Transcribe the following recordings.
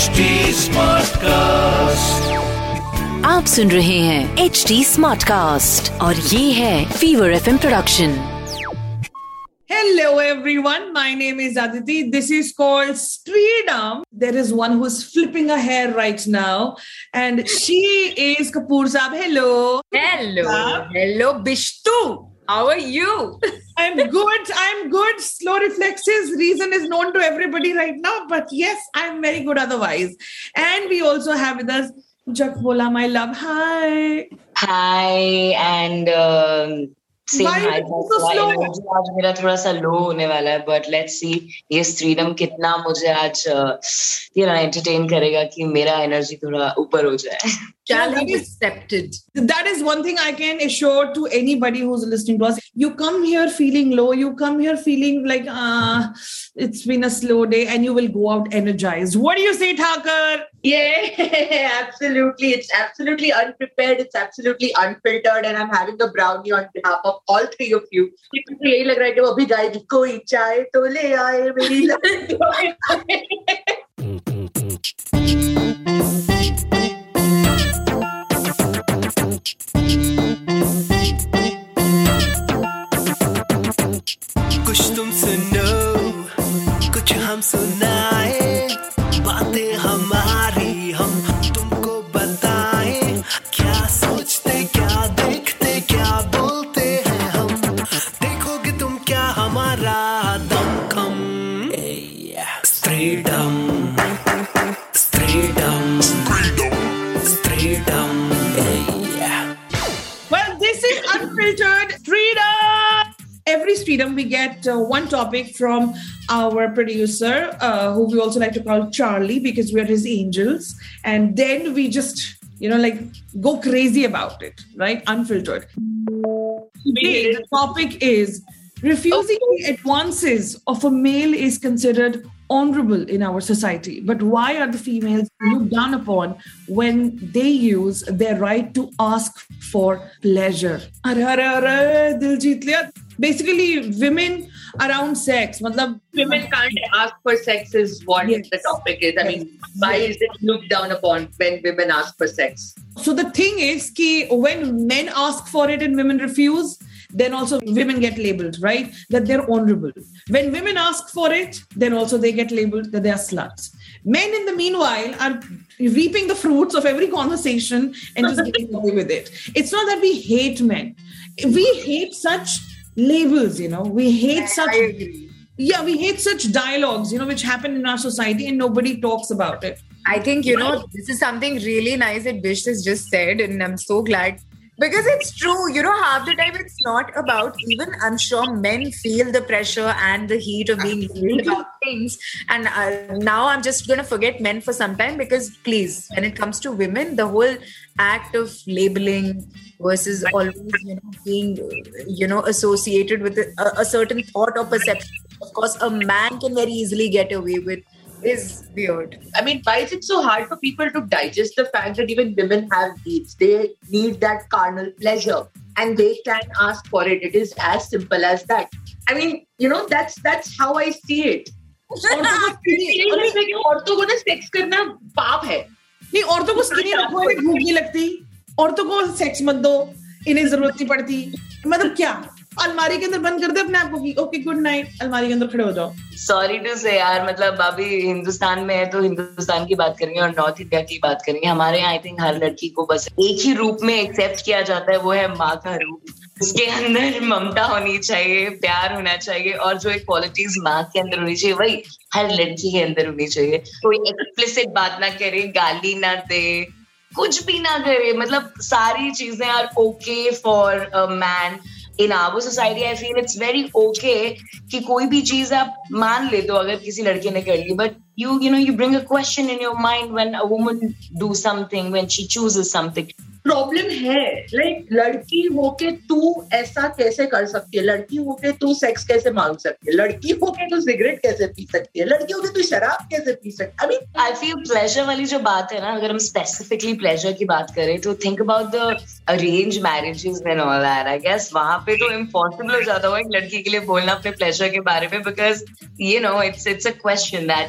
HD Smartcast। आप सुन रहे हैं HD Smartcast और ये है fever FM production. Hello everyone, my name is Aditi. This is called Streedom. There is one who's flipping her hair right now, and she is Kapoor Saab. Hello, Bishtu. How are you? I'm good. Slow reflexes. Reason is known to everybody right now. But yes, I'm very good otherwise. And we also have with us Jakbola, my love. Hi. And say why hi. आज मेरा थोड़ा सा low होने वाला है. But let's see. ये freedom कितना मुझे आज entertain करेगा कि मेरा energy थोड़ा ऊपर हो जाए. Challenge accepted. That is one thing I can assure to anybody who's listening to us. You come here feeling low. You come here feeling like, it's been a slow day, and you will go out energized. What do you say, Thakur? Yeah, absolutely. It's absolutely unprepared. It's absolutely unfiltered. And I'm having a brownie on behalf of all three of you. It's like right now, abhi guys, koi chai to le aaye meri love. कुछ तुम सुनो कुछ हम सुनाए बातें हमारी हम तुमको बताए क्या सोचते क्या देखते क्या बोलते हैं हम देखोगे तुम क्या हमारा दमखम स्त्रीडम स्त्रीडम स्त्रीडम Well this is unfiltered Every streedom we get one topic from our producer, who we also like to call Charlie because we are his angels. And then we just, go crazy about it, right? Unfiltered. Today, the topic is refusing the advances of a male is considered honorable in our society. But why are the females looked down upon when they use their right to ask for pleasure? Dil jeet liya. Basically, women around sex. Women can't ask for sex is what the topic is. Why is it looked down upon when women ask for sex? So the thing is ki when men ask for it and women refuse, then also women get labeled, right? That they're honorable. When women ask for it, then also they get labeled that they are sluts. Men, in the meanwhile, are reaping the fruits of every conversation and just getting away with it. It's not that we hate men. We hate such labels, we hate such... we hate such dialogues, which happen in our society and nobody talks about it. I think, this is something really nice that Bish has just said, and I'm so glad. Because it's true, half the time it's not about, even I'm sure men feel the pressure and the heat of being labeled about things. And now I'm just going to forget men for some time because please, when it comes to women, the whole act of labeling versus always being associated with a certain thought or perception. Of course, a man can very easily get away with is weird. Why is it so hard for people to digest the fact that even women have needs? They need that carnal pleasure and they can ask for it. It is as simple as that. That's how I see it. औरतों को ना sex करना पाप है. नहीं, औरतों को skinny रखो, इन्हें भूख नहीं लगती. औरतों को सेक्स मत दो, इन्हें जरूरत नहीं पड़ती. क्या अलमारी के अंदर बंद कर दे अपने आप को कि ओके गुड नाइट, अलमारी के अंदर खड़े हो जाओ. सॉरी टू से यार, अभी हिंदुस्तान में है तो हिंदुस्तान की बात करेंगे और नॉर्थ इंडिया की बात करेंगे. हमारे यहाँ आई थिंक हर लड़की को बस एक ही रूप में एक्सेप्ट किया जाता है, वो है माँ का रूप. उसके अंदर ममता होनी चाहिए, प्यार होना चाहिए और जो एक क्वालिटीज माँ के अंदर होनी चाहिए वही हर लड़की के अंदर होनी चाहिए. कोई एक्सप्लिसिट बात ना करे, गाली ना दे, कुछ भी ना करे. सारी चीजें are okay for a man. In our society, I feel it's very okay कि कोई भी चीज आप मान ले दो अगर किसी लड़के ने कर ली. But you bring a question in your mind when a woman do something, when she chooses something. Problem है, लड़की होके तू ऐसा कैसे कर सकती है? लड़की होके तू सेक्स कैसे मांग सकती है? लड़की होके तू सिगरेट कैसे पी सकती है? लड़की होके तू शराब कैसे पी सकती है? I feel pleasure वाली जो बात है ना, अगर हम specifically pleasure की बात करें तो think about the arranged marriages and all that. I guess वहाँ पे तो impossible हो जाता होगा एक लड़की के लिए बोलना अपने pleasure के बारे में because it's a question that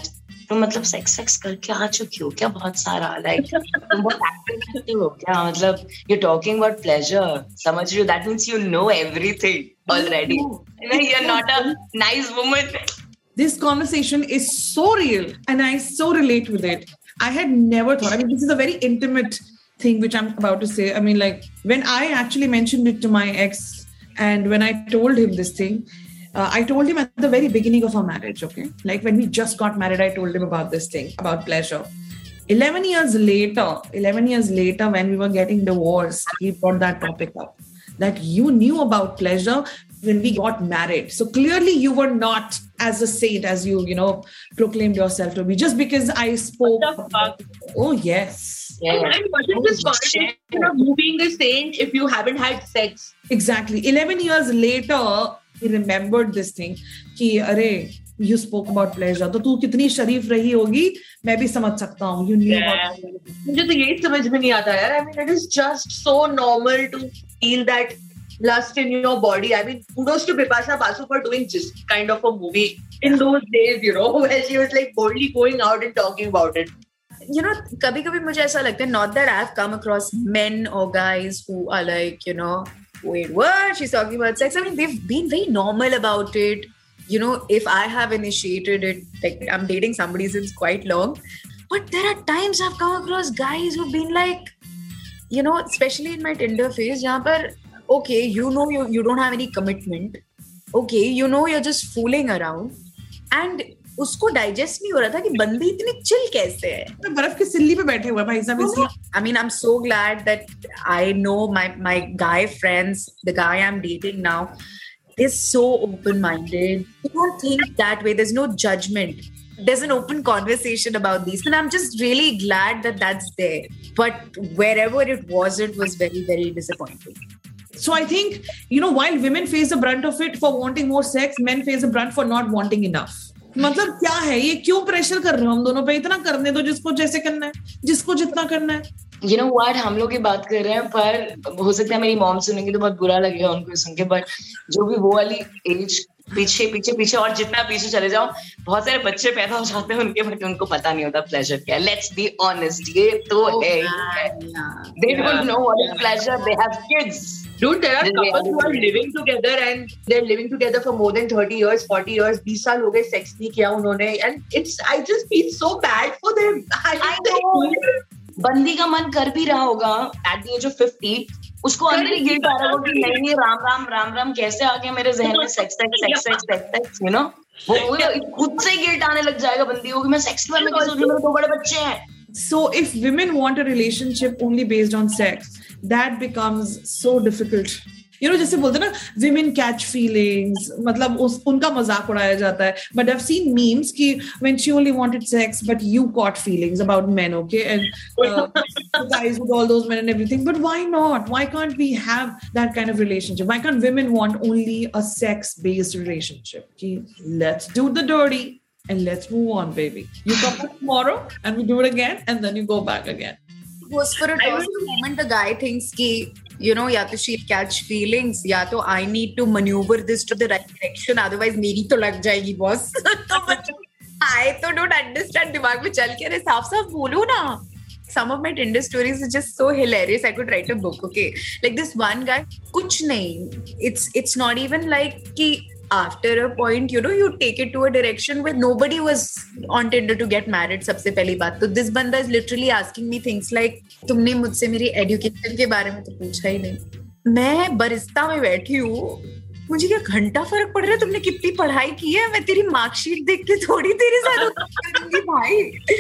मतलब सेक्स सेक्स करके आ चुकी हो क्या बहुत सारा, लाइक तुम बहुत एक्टिव हो क्या, मतलब यू टॉकिंग अबाउट प्लेजर, समझ रहे हो, that means you know everything already, you are not a nice woman. This conversation is so real and I so relate with it. I had never thought, I mean, this is a very intimate thing which I'm about to say. I mean, like when I actually mentioned it to my ex and when I told him this thing, I told him at the very beginning of our marriage, okay? Like when we just got married, I told him about this thing, about pleasure. 11 years later, when we were getting divorced, he brought that topic up. That you knew about pleasure when we got married. So clearly you were not as a saint as you proclaimed yourself to be. Just because I spoke. Oh, yes. Yeah. And what is this connotation of you being a saint if you haven't had sex? Exactly. 11 years later, he remembered this thing. Ki, arey, you spoke about pleasure. So tu kitni sharif rahi hogi, main bhi samajh sakta hoon. You knew about pleasure. Mujhe to yehi samajh mein nahi aata yaar. I mean, it is just so normal to feel that lust in your body. I mean, kudos to Bipasha Basu for doing this kind of a movie in those days, where she was like boldly going out and talking about it. कभी-कभी मुझे ऐसा लगता है, not that I've come across men or guys who are like, wait, what? She's talking about sex. I mean, they've been very normal about it. If I have initiated it, like I'm dating somebody since quite long, but there are times I've come across guys who've been like, especially in my Tinder phase, jahan par, okay, you don't have any commitment. Okay, you're just fooling around. And उसको digest नहीं हो रहा था कि बंदे इतने chill कैसे है. मैं बर्फ की सिल्ली पे बैठे हुए भाई साहब. I mean, I'm so glad that I know my guy friends, the guy I'm dating now, they're so open-minded. They don't think that way. There's no judgment. There's an open conversation about these. And I'm just really glad that that's there. But wherever it was very, very disappointing. So I think, while women face the brunt of it for wanting more sex, men face the brunt for not wanting enough. मतलब क्या है ये, क्यों pressure कर रहे हो हम दोनों पे, इतना करने दो जिसको जैसे करना है, जिसको जितना करना है. You know what, हम लोग ये बात कर रहे हैं, पर हो सकता है मेरी मॉम सुनेंगे तो बहुत बुरा लगेगा उनको सुन के, बट जो भी वो वाली एज, पीछे पीछे पीछे और जितना पीछे चले जाओ, बहुत सारे बच्चे पैदा हो जाते हैं उनके, बट उनको पता नहीं होता प्लेजर क्या है. लेट्स बी ऑनेस्ट, ये तो है, they don't know what is pleasure, they have kids. Dude, there are couples who are living together and they're living together for more than 30 years, 40 years. 20 साल हो गए सेक्स नहीं किया उन्होंने, and I just feel so bad for them. I know. बंदी का मन कर भी रहा होगा at the age of 50, उसको अंदर ही गिल्ट आ रहा होगा कि नहीं ये राम राम राम राम कैसे आ गया मेरे जहन में, सेक्स वो खुद से गिल्ट आने लग जाएगा बंदी को कि मैं सेक्स के बारे में क्या सोच रही हूँ, मेरे दो बड़े बच्चे हैं. So if women want a relationship only based on sex, that becomes so difficult. जैसे बोलते ना, women catch feelings, मतलब उनका मजाक उड़ाया जाता है. But I've seen memes कि when she only wanted sex, but you caught feelings about men, okay? And guys with all those men and everything. But why not? Why can't we have that kind of relationship? Why can't women want only a sex-based relationship? Let's do the dirty. And let's move on, baby. You come back tomorrow and we do it again and then you go back again. Goes for a toss moment, the guy thinks ki, ya to she'll catch feelings, ya to I need to maneuver this to the right direction, otherwise meri to lag jayegi, boss. I to don't understand dimag mein chal ke, saaf bolu na. Some of my Tinder stories are just so hilarious. I could write a book, okay? Like this one guy, kuch nahi. It's not even like ki, after a point, you take it to a direction where nobody was on Tinder to get married. सबसे पहली बात तो this banda is literally asking me things like तुमने मुझसे मेरी education के बारे में तो पूछा ही नहीं. मैं बरिस्ता में बैठी हूँ, मुझे क्या घंटा फर्क पड़ रहा है तुमने कितनी पढ़ाई की है, मैं तेरी मार्कशीट देख के थोड़ी तेरे साथ करूँगी भाई.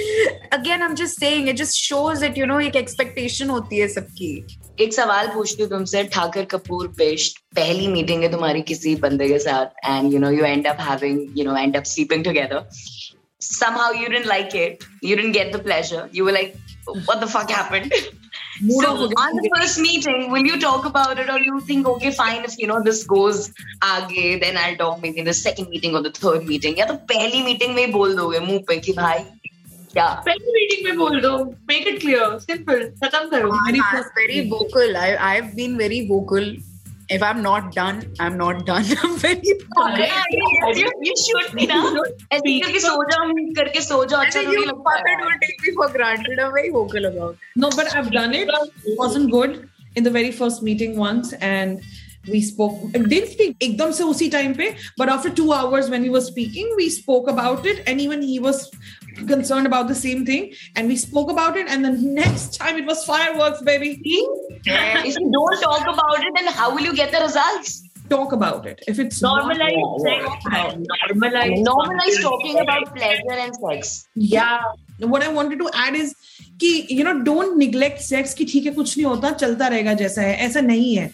Again, I'm just saying it just shows that एक expectation होती है सबकी. एक सवाल पूछती हूँ तुमसे, ठाकर कपूर पेस्ट, पहली मीटिंग है तुम्हारी किसी बंदे के साथ and you end up having end up sleeping together. Somehow you didn't like it, you didn't get the pleasure, you were like, what the fuck happened? So on the first meeting, will you talk about it or you think, okay, fine, if this goes आगे, then I'll talk maybe in the second meeting or the third meeting. या तो पहली meeting में ही बोल दोगे मुंह पे कि भाई Yeah. Make it clear. Simple. Very vocal. I've been very vocal If I'm not done, I'm not done. I'm very sorry. You should be done. You puppet will take me for granted. I'm very vocal about it. No, but I've done it. It wasn't good in the very first meeting once, and we spoke. Didn't speak ekdam se usi time pe, but after 2 hours when we were speaking, we spoke about it, and even he was concerned about the same thing, and we spoke about it, and the next time it was fireworks, baby. If you don't talk about it, then how will you get the results? Talk about it. If it's normalized sex, normalize talking about pleasure and sex. Yeah. What I wanted to add is कि don't neglect sex कि ठीक है कुछ नहीं होता चलता रहेगा जैसा है ऐसा नहीं है.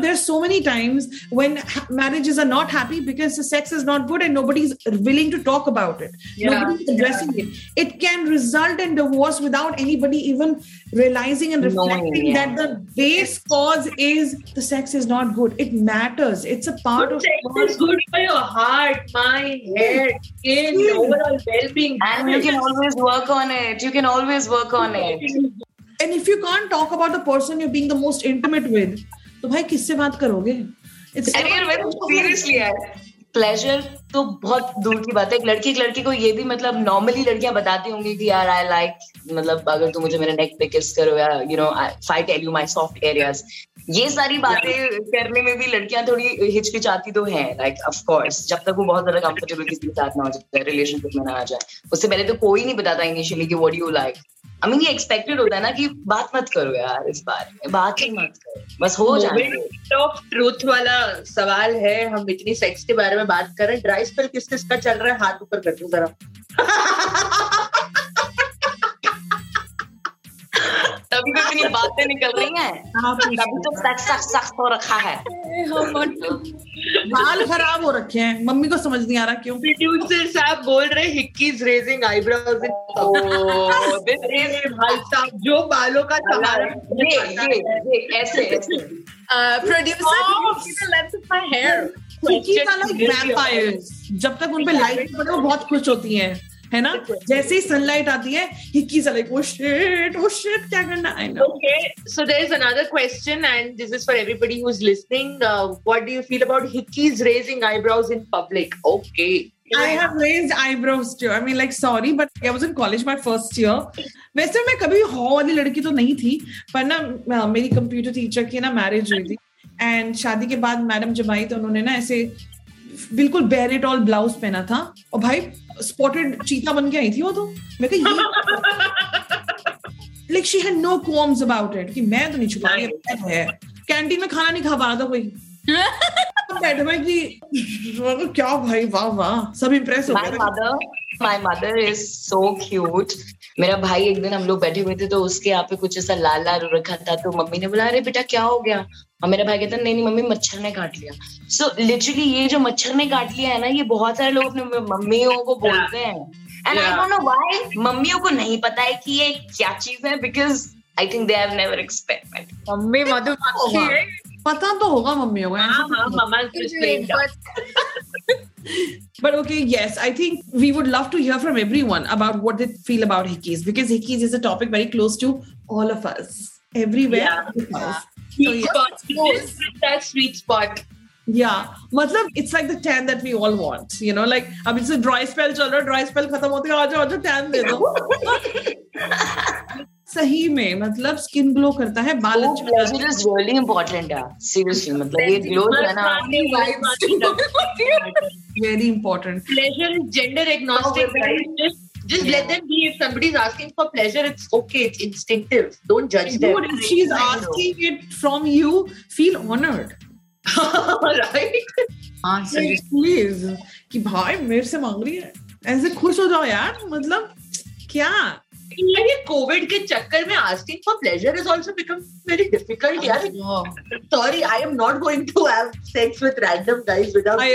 There are so many times when marriages are not happy because the sex is not good and nobody is willing to talk about it. Yeah. Nobody is addressing it. It can result in divorce without anybody even realizing and reflecting that the base cause is the sex is not good. It matters. It's a part of sex is good for your heart, mind, head, skin, overall well-being. And you can always work on it. And if you can't talk about the person you're being the most intimate with, तो भाई किससे बात करोगे? Seriously, pleasure तो बहुत दूर की बात है. एक लड़की को ये भी मतलब normally लड़कियां बताती होंगी कि यार I like मतलब अगर तू मुझे मेरा neck पे kiss करो या if I tell you my soft areas, ये सारी बातें करने में भी लड़कियां थोड़ी हिचकिचाती तो हैं, like of course, जब तक वो बहुत ज्यादा comfortable किसी के साथ ना हो जाए, relationship में ना आ जाए, उससे पहले तो कोई नहीं बताता initially कि what do you like. I mean, ये expected होता है ना कि बात मत करो यार, इस बारे में बात ही मत करो, बस हो जाए. ट्रूथ वाला सवाल है, हम इतनी सेक्स के बारे में बात कर रहे हैं, ड्राई स्पेल किस किस का चल रहा है, हाथ ऊपर कर दो जरा. तभी तो इतनी बातें निकल रही हैं, तभी तो सख्त हो रखा है, बाल खराब हो रखे हैं, मम्मी को समझ नहीं आ रहा क्यों. प्रोड्यूसर साहब बोल रहे हिक्कीज रेजिंग आईब्रोज. भाई साहब जो बालों का ऐसे प्रोड्यूसर जब तक उनपे लाइट पड़े वो बहुत खुश होती है, है ना. जैसे ही सनलाइट आती है hickeys are like oh shit क्या करना. I know. Okay, so there is another question and this is for everybody who is listening. What do you feel about hickeys raising eyebrows in public? Okay, I have raised eyebrows too. I mean, like, sorry, but I was in college my first year. वैसे मैं कभी हॉ वाली लड़की तो नहीं थी, पर ना मेरी कंप्यूटर टीचर की ना मैरिज हुई थी, एंड शादी के बाद मैडम जब आई तो उन्होंने ना ऐसे बिल्कुल बेयर इट ऑल ब्लाउज पहना था, और भाई स्पॉटेड चीता बन के आई थी वो. तो मैं कही like she had no qualms about it कि मैं तो नहीं छुपा रही है. कैंटीन में खाना नहीं खा पा रहा था कोई. बैठे भाई कि क्या भाई, वाह वाह, सब इम्प्रेस हो गए. My mother is so cute. मेरा भाई एक दिन हम लोग बैठे हुए थे तो उसके यहाँ पे कुछ ऐसा लाल लाल रखा था, तो मम्मी ने बोला अरे बेटा क्या हो गया, और मेरा भाई कहता नहीं मम्मी मच्छर ने काट लिया. So literally ये जो मच्छर ने काट लिया है ना, ये बहुत सारे लोग अपने मम्मियों को बोलते हैं, and I don't know why मम्मियों को नहीं पता है कि ये क्या चीज है, because I think they have never experimented. Mummy मधुमक्खी है, पता तो होगा मम्मियों को. But okay, yes, I think we would love to hear from everyone about what they feel about hickeys, because hickeys is a topic very close to all of us, everywhere. Yeah. Sweet spot. That sweet spot. Yeah, matlab it's like the tan that we all want, like ab it's a dry spell khatam hote hai, aaja tan de do. सही में मतलब skin glow करता है, बाल अच्छे. Is really important है, seriously मतलब ये ग्लो है ना, very important. Pleasure is gender agnostic. Just let them be. If somebody is asking for pleasure, it's okay. It's instinctive. Don't judge them. If she is asking it from you, feel honored. Right? हाँ, please कि भाई मेरे से मांग रही है, ऐसे खुश हो जाओ यार, मतलब क्या. कोविड के चक्कर में asking for pleasure is also become very difficult यार. Sorry, I am not going to have sex with random guys without. I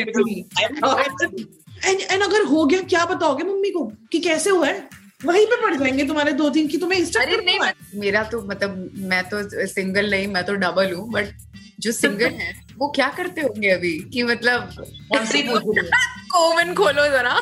agree. And अगर हो गया क्या बताओगे मम्मी को कि कैसे हुआ है, वहीं पे पड़ जाएंगे तुम्हारे 2-3 की तुम्हें इस चक्कर में. मेरा तो मतलब मैं तो सिंगल नहीं, मैं तो डबल हूँ, बट जो सिंगल है वो क्या करते होंगे अभी कि मतलब कोविन खोलो जरा,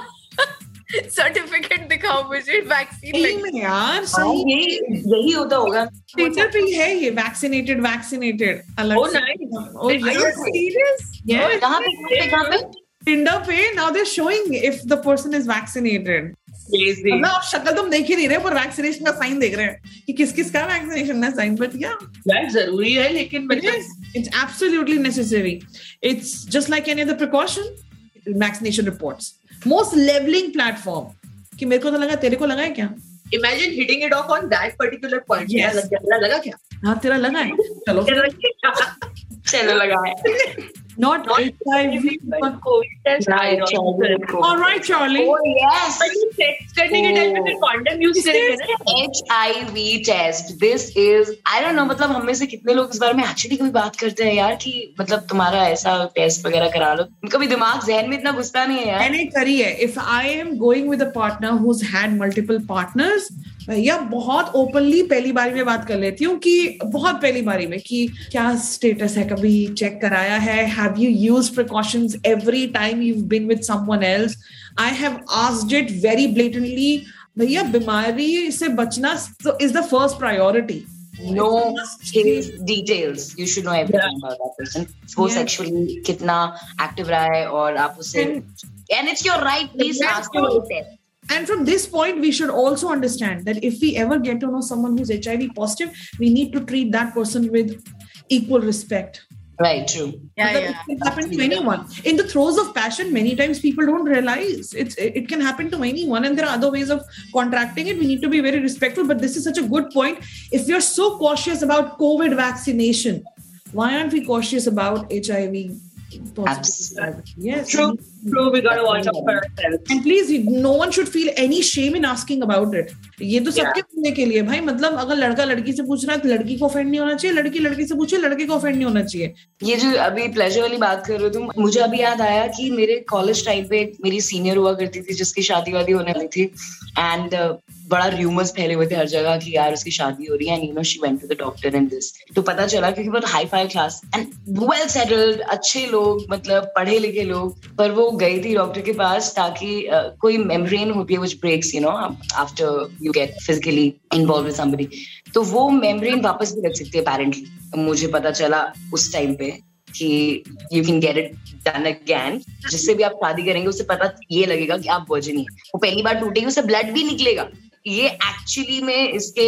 सर्टिफिकेट दिखा how much it vaccine में यार सही यही होता होगा Twitter पे है ये vaccinated अलग oh nice serious yeah कहाँ पे Tinder पे now they're showing if the person is vaccinated crazy ना आप शक्ल तुम देख ही नहीं रहे पर वैक्सीनेशन का साइन देख रहे हैं कि किस किस का वैक्सीनेशन का साइन बट या यार जरूरी है लेकिन it's absolutely necessary it's just like any other precaution vaccination reports most leveling platform कि मेरे को तो लगा तेरे को लगा है क्या imagine hitting it off on that particular point yes. लगा क्या हाँ तेरा लगा है चलो लगा है not HIV but COVID test all right Charlie oh yes but you sending it with a condom you said HIV test this is I don't know मतलब हम में से कितने लोग इस बारे में एक्चुअली कभी बात करते हैं यार कि मतलब तुम्हारा ऐसा टेस्ट वगैरह करा लो उनका भी दिमाग जहन में इतना घुसता नहीं है यार मैंने करी है if I am going with a partner who's had multiple partners भैया बहुत ओपनली पहली बारी में बात कर लेती हूँ कि बहुत पहली बारी में कि क्या स्टेटस है कभी चेक कराया है have you used precautions every time you have been with someone else I have asked it very blatantly भैया बीमारी से बचना so is the first priority No his details. You should know everything about that person. Who sexually कितना active रहा है और आप उसे and it's your right please ask for it. And from this point, we should also understand that if we ever get to know someone who's HIV positive, we need to treat that person with equal respect. Right, true. Yeah, yeah. It can happen to anyone. In the throes of passion, many times people don't realize it can happen to anyone and there are other ways of contracting it. We need to be very respectful, but this is such a good point. If you're so cautious about COVID vaccination, why aren't we cautious about HIV? Absolutely. Yes. True. We gotta watch out for ourselves. And please, no one should feel any shame in asking about it. ये तो सबके सुनने के लिए भाई मतलब अगर लड़का लड़की से पूछ रहा है तो लड़की को ऑफेंड नहीं होना चाहिए लड़की लड़की से पूछे लड़के को ऑफेंड नहीं होना चाहिए ये जो अभी प्लेजर वाली बात कर रहे हो तुम मुझे अभी याद आया कि मेरे कॉलेज टाइम पे मेरी सीनियर हुआ करती थी जिसकी शादी वादी होने वाली थी एंड बड़ा रूमर्स फैले हुए थे हर जगह कि यार उसकी शादी हो रही है and you know she went to the doctor and this तो पता चला क्योंकि बहुत hi fi class and well settled अच्छे लोग मतलब पढ़े लिखे लोग पर वो गई थी डॉक्टर के पास ताकि कोई मेम्ब्रेन होती है which breaks you know after you get physically involve with somebody तो वो मेम्ब्रेन वापस भी लग सकती है अपैरेंटली मुझे पता चला उस टाइम पे कि you can get it done again जिससे भी आप शादी करेंगे उसे पता ये लगेगा कि आप वर्जिन हैं वो पहली बार टूटेगी उससे ब्लड भी निकलेगा ये एक्चुअली में इसके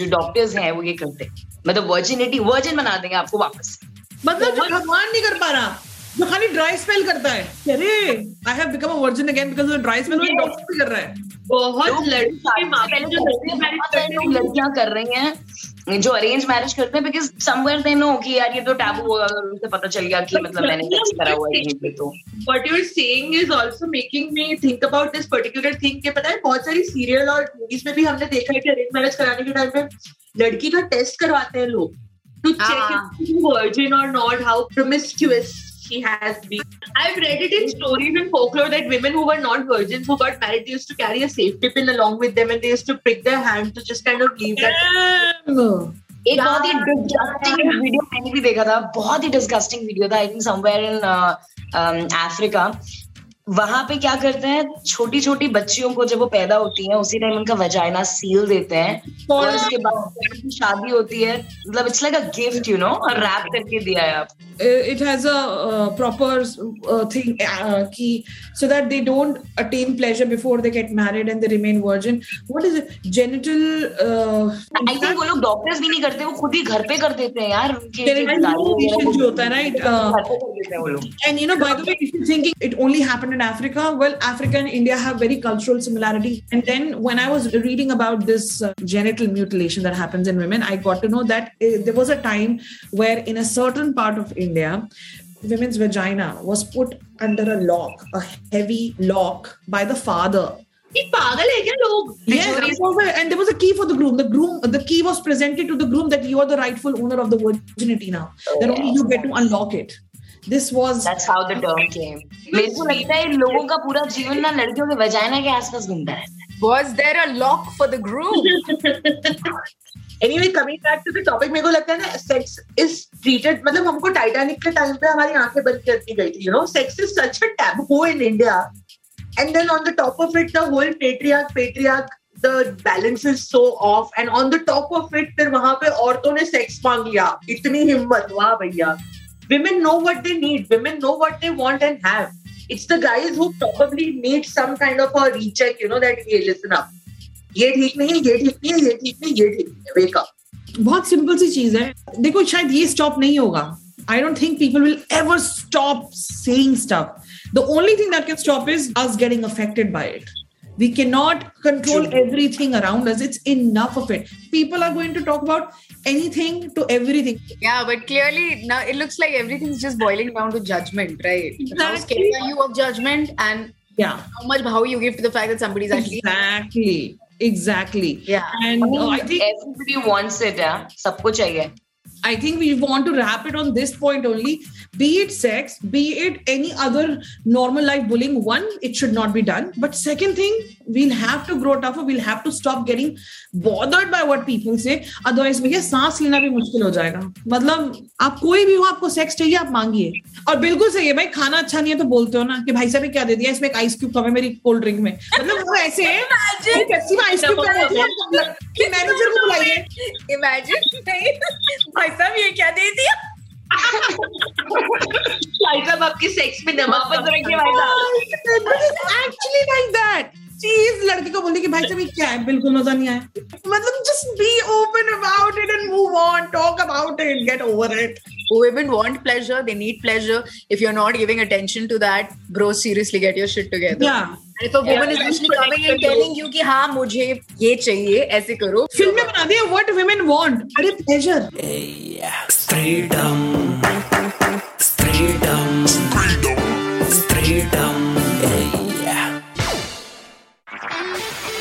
जो डॉक्टर्स हैं वो ये करते हैं मतलब वर्जिन बना देंगे आपको वापस मतलब जो भगवान नहीं कर पा रहा जो खाली ड्राई स्पेल करता है अरे I have become a virgin again because of dry spell वो डॉक्टर भी कर रहा है बहुत लड़कियां कर रही हैं जो अरेंज मैरिज करते हैं बिकॉज समवेयर दे नो कि यार ये तो टैबू होगा उनसे पता चल गया कि मतलब मैंने कुछ करा हुआ है तो what you are saying is also making me think about this particular thing के पता है बहुत सारी सीरियल और मूवीज में भी हमने देखा है कि अरेंज मैरिज कराने के टाइम पे लड़की का टेस्ट करवाते हैं लोग to check if she virgin और not how promiscuous she has been. I've read it in stories and folklore that women who were not virgins who got married, they used to carry a safety pin along with them and they used to prick their hand to just kind of leave that. एक बहुत ही disgusting video मैंने भी देखा था बहुत ही disgusting video था I think somewhere in Africa वहां पे क्या करते हैं छोटी छोटी बच्चियों को जब वो पैदा होती हैं उसी टाइम उनका वजाइना सील देते हैं और उसके बाद शादी होती है मतलब it's like a gift you know और रैप करके दिया है आप it has a proper thing कि so that they don't attain pleasure before they get married and they remain virgin what is it genital I think वो लोग doctors भी नहीं करते वो खुद ही घर पे कर देते हैं यार जो होता है right and you know by the way if you thinking it only happened in Africa, well, Africa and India have very cultural similarities. And then when I was reading about this genital mutilation that happens in women, I got to know that there was a time where in a certain part of India, women's vagina was put under a lock, a heavy lock by the father. पागल है क्या लोग? Yes, and there was a key for the groom. The key was presented to the groom that you are the rightful owner of the virginity now. That only you get to unlock it. This was that's how the term came. मेरे को लगता है लोगों का पूरा जीवन ना लड़कियों के वजाइना के आसपास घूमता रहता है. Was there a lock for the groom? Anyway, coming back to the topic, मेरे को लगता है ना sex is treated मतलब हमको टाइटैनिक के टाइम पे हमारी आंखें बंद करती गई थी. You know, sex is such a taboo in India And then on the top of it, the whole patriarch, the balance is so off. And on the top of it, फिर वहाँ पे औरतों ने सेक्स मांग लिया. इतनी हिम्मत, वाह भैया. Women know what they need. Women know what they want and have. It's the guys who probably need some kind of a recheck, you know, that, hey, listen up. ये ठीक नहीं है, wake up. बहुत simple सी चीज है. देखो, शायद ये स्टॉप नहीं होगा. I don't think people will ever stop saying stuff. The only thing that can stop is us getting affected by it. We cannot control everything around us. It's enough of it. People are going to talk about anything to everything. Yeah, but clearly now it looks like everything's just boiling down to judgment, right? Exactly. How scared are you of judgment and how much power you give to the fact that somebody's actually... Exactly. Yeah. And I think everybody wants it, yeah? Sabko chahiye. I think we want to wrap it on this point only. Be it sex, be it any other normal life bullying. One, it should not be done. But second thing, we'll have to grow tougher. We'll have to stop getting bothered by what people say. Otherwise, भैया सांस लेना भी मुश्किल हो जाएगा. मतलब आप कोई भी हो, आपको सेक्स चाहिए, आप मांगिए. और बिल्कुल सही है भाई, खाना अच्छा नहीं है तो बोलते हो ना कि भाई साहब ने क्या दे दिया, इसमें एक आइस क्यूब कम है मेरी कोल्ड ड्रिंक में. मतलब वो ऐसे है कि मैनेजर को बुलाइए. Imagine भाई साहब ये क्या दे दिया. भाई साहब आपके सेक्स में नमक मत रखिए भाई साहब. Actually like that. चीज लड़की को बोलती कि भाई साहब ये क्या है, बिल्कुल मजा नहीं आया. मतलब just be open about it and move on. Talk about it. Get over it. Women want pleasure. They need pleasure. If you're not giving attention to that, bro, seriously get your shit together. Yeah. If a woman is actually coming and telling you कि हाँ मुझे ये चाहिए, ऐसे करो. Film में बना दिया what women want. अरे pleasure.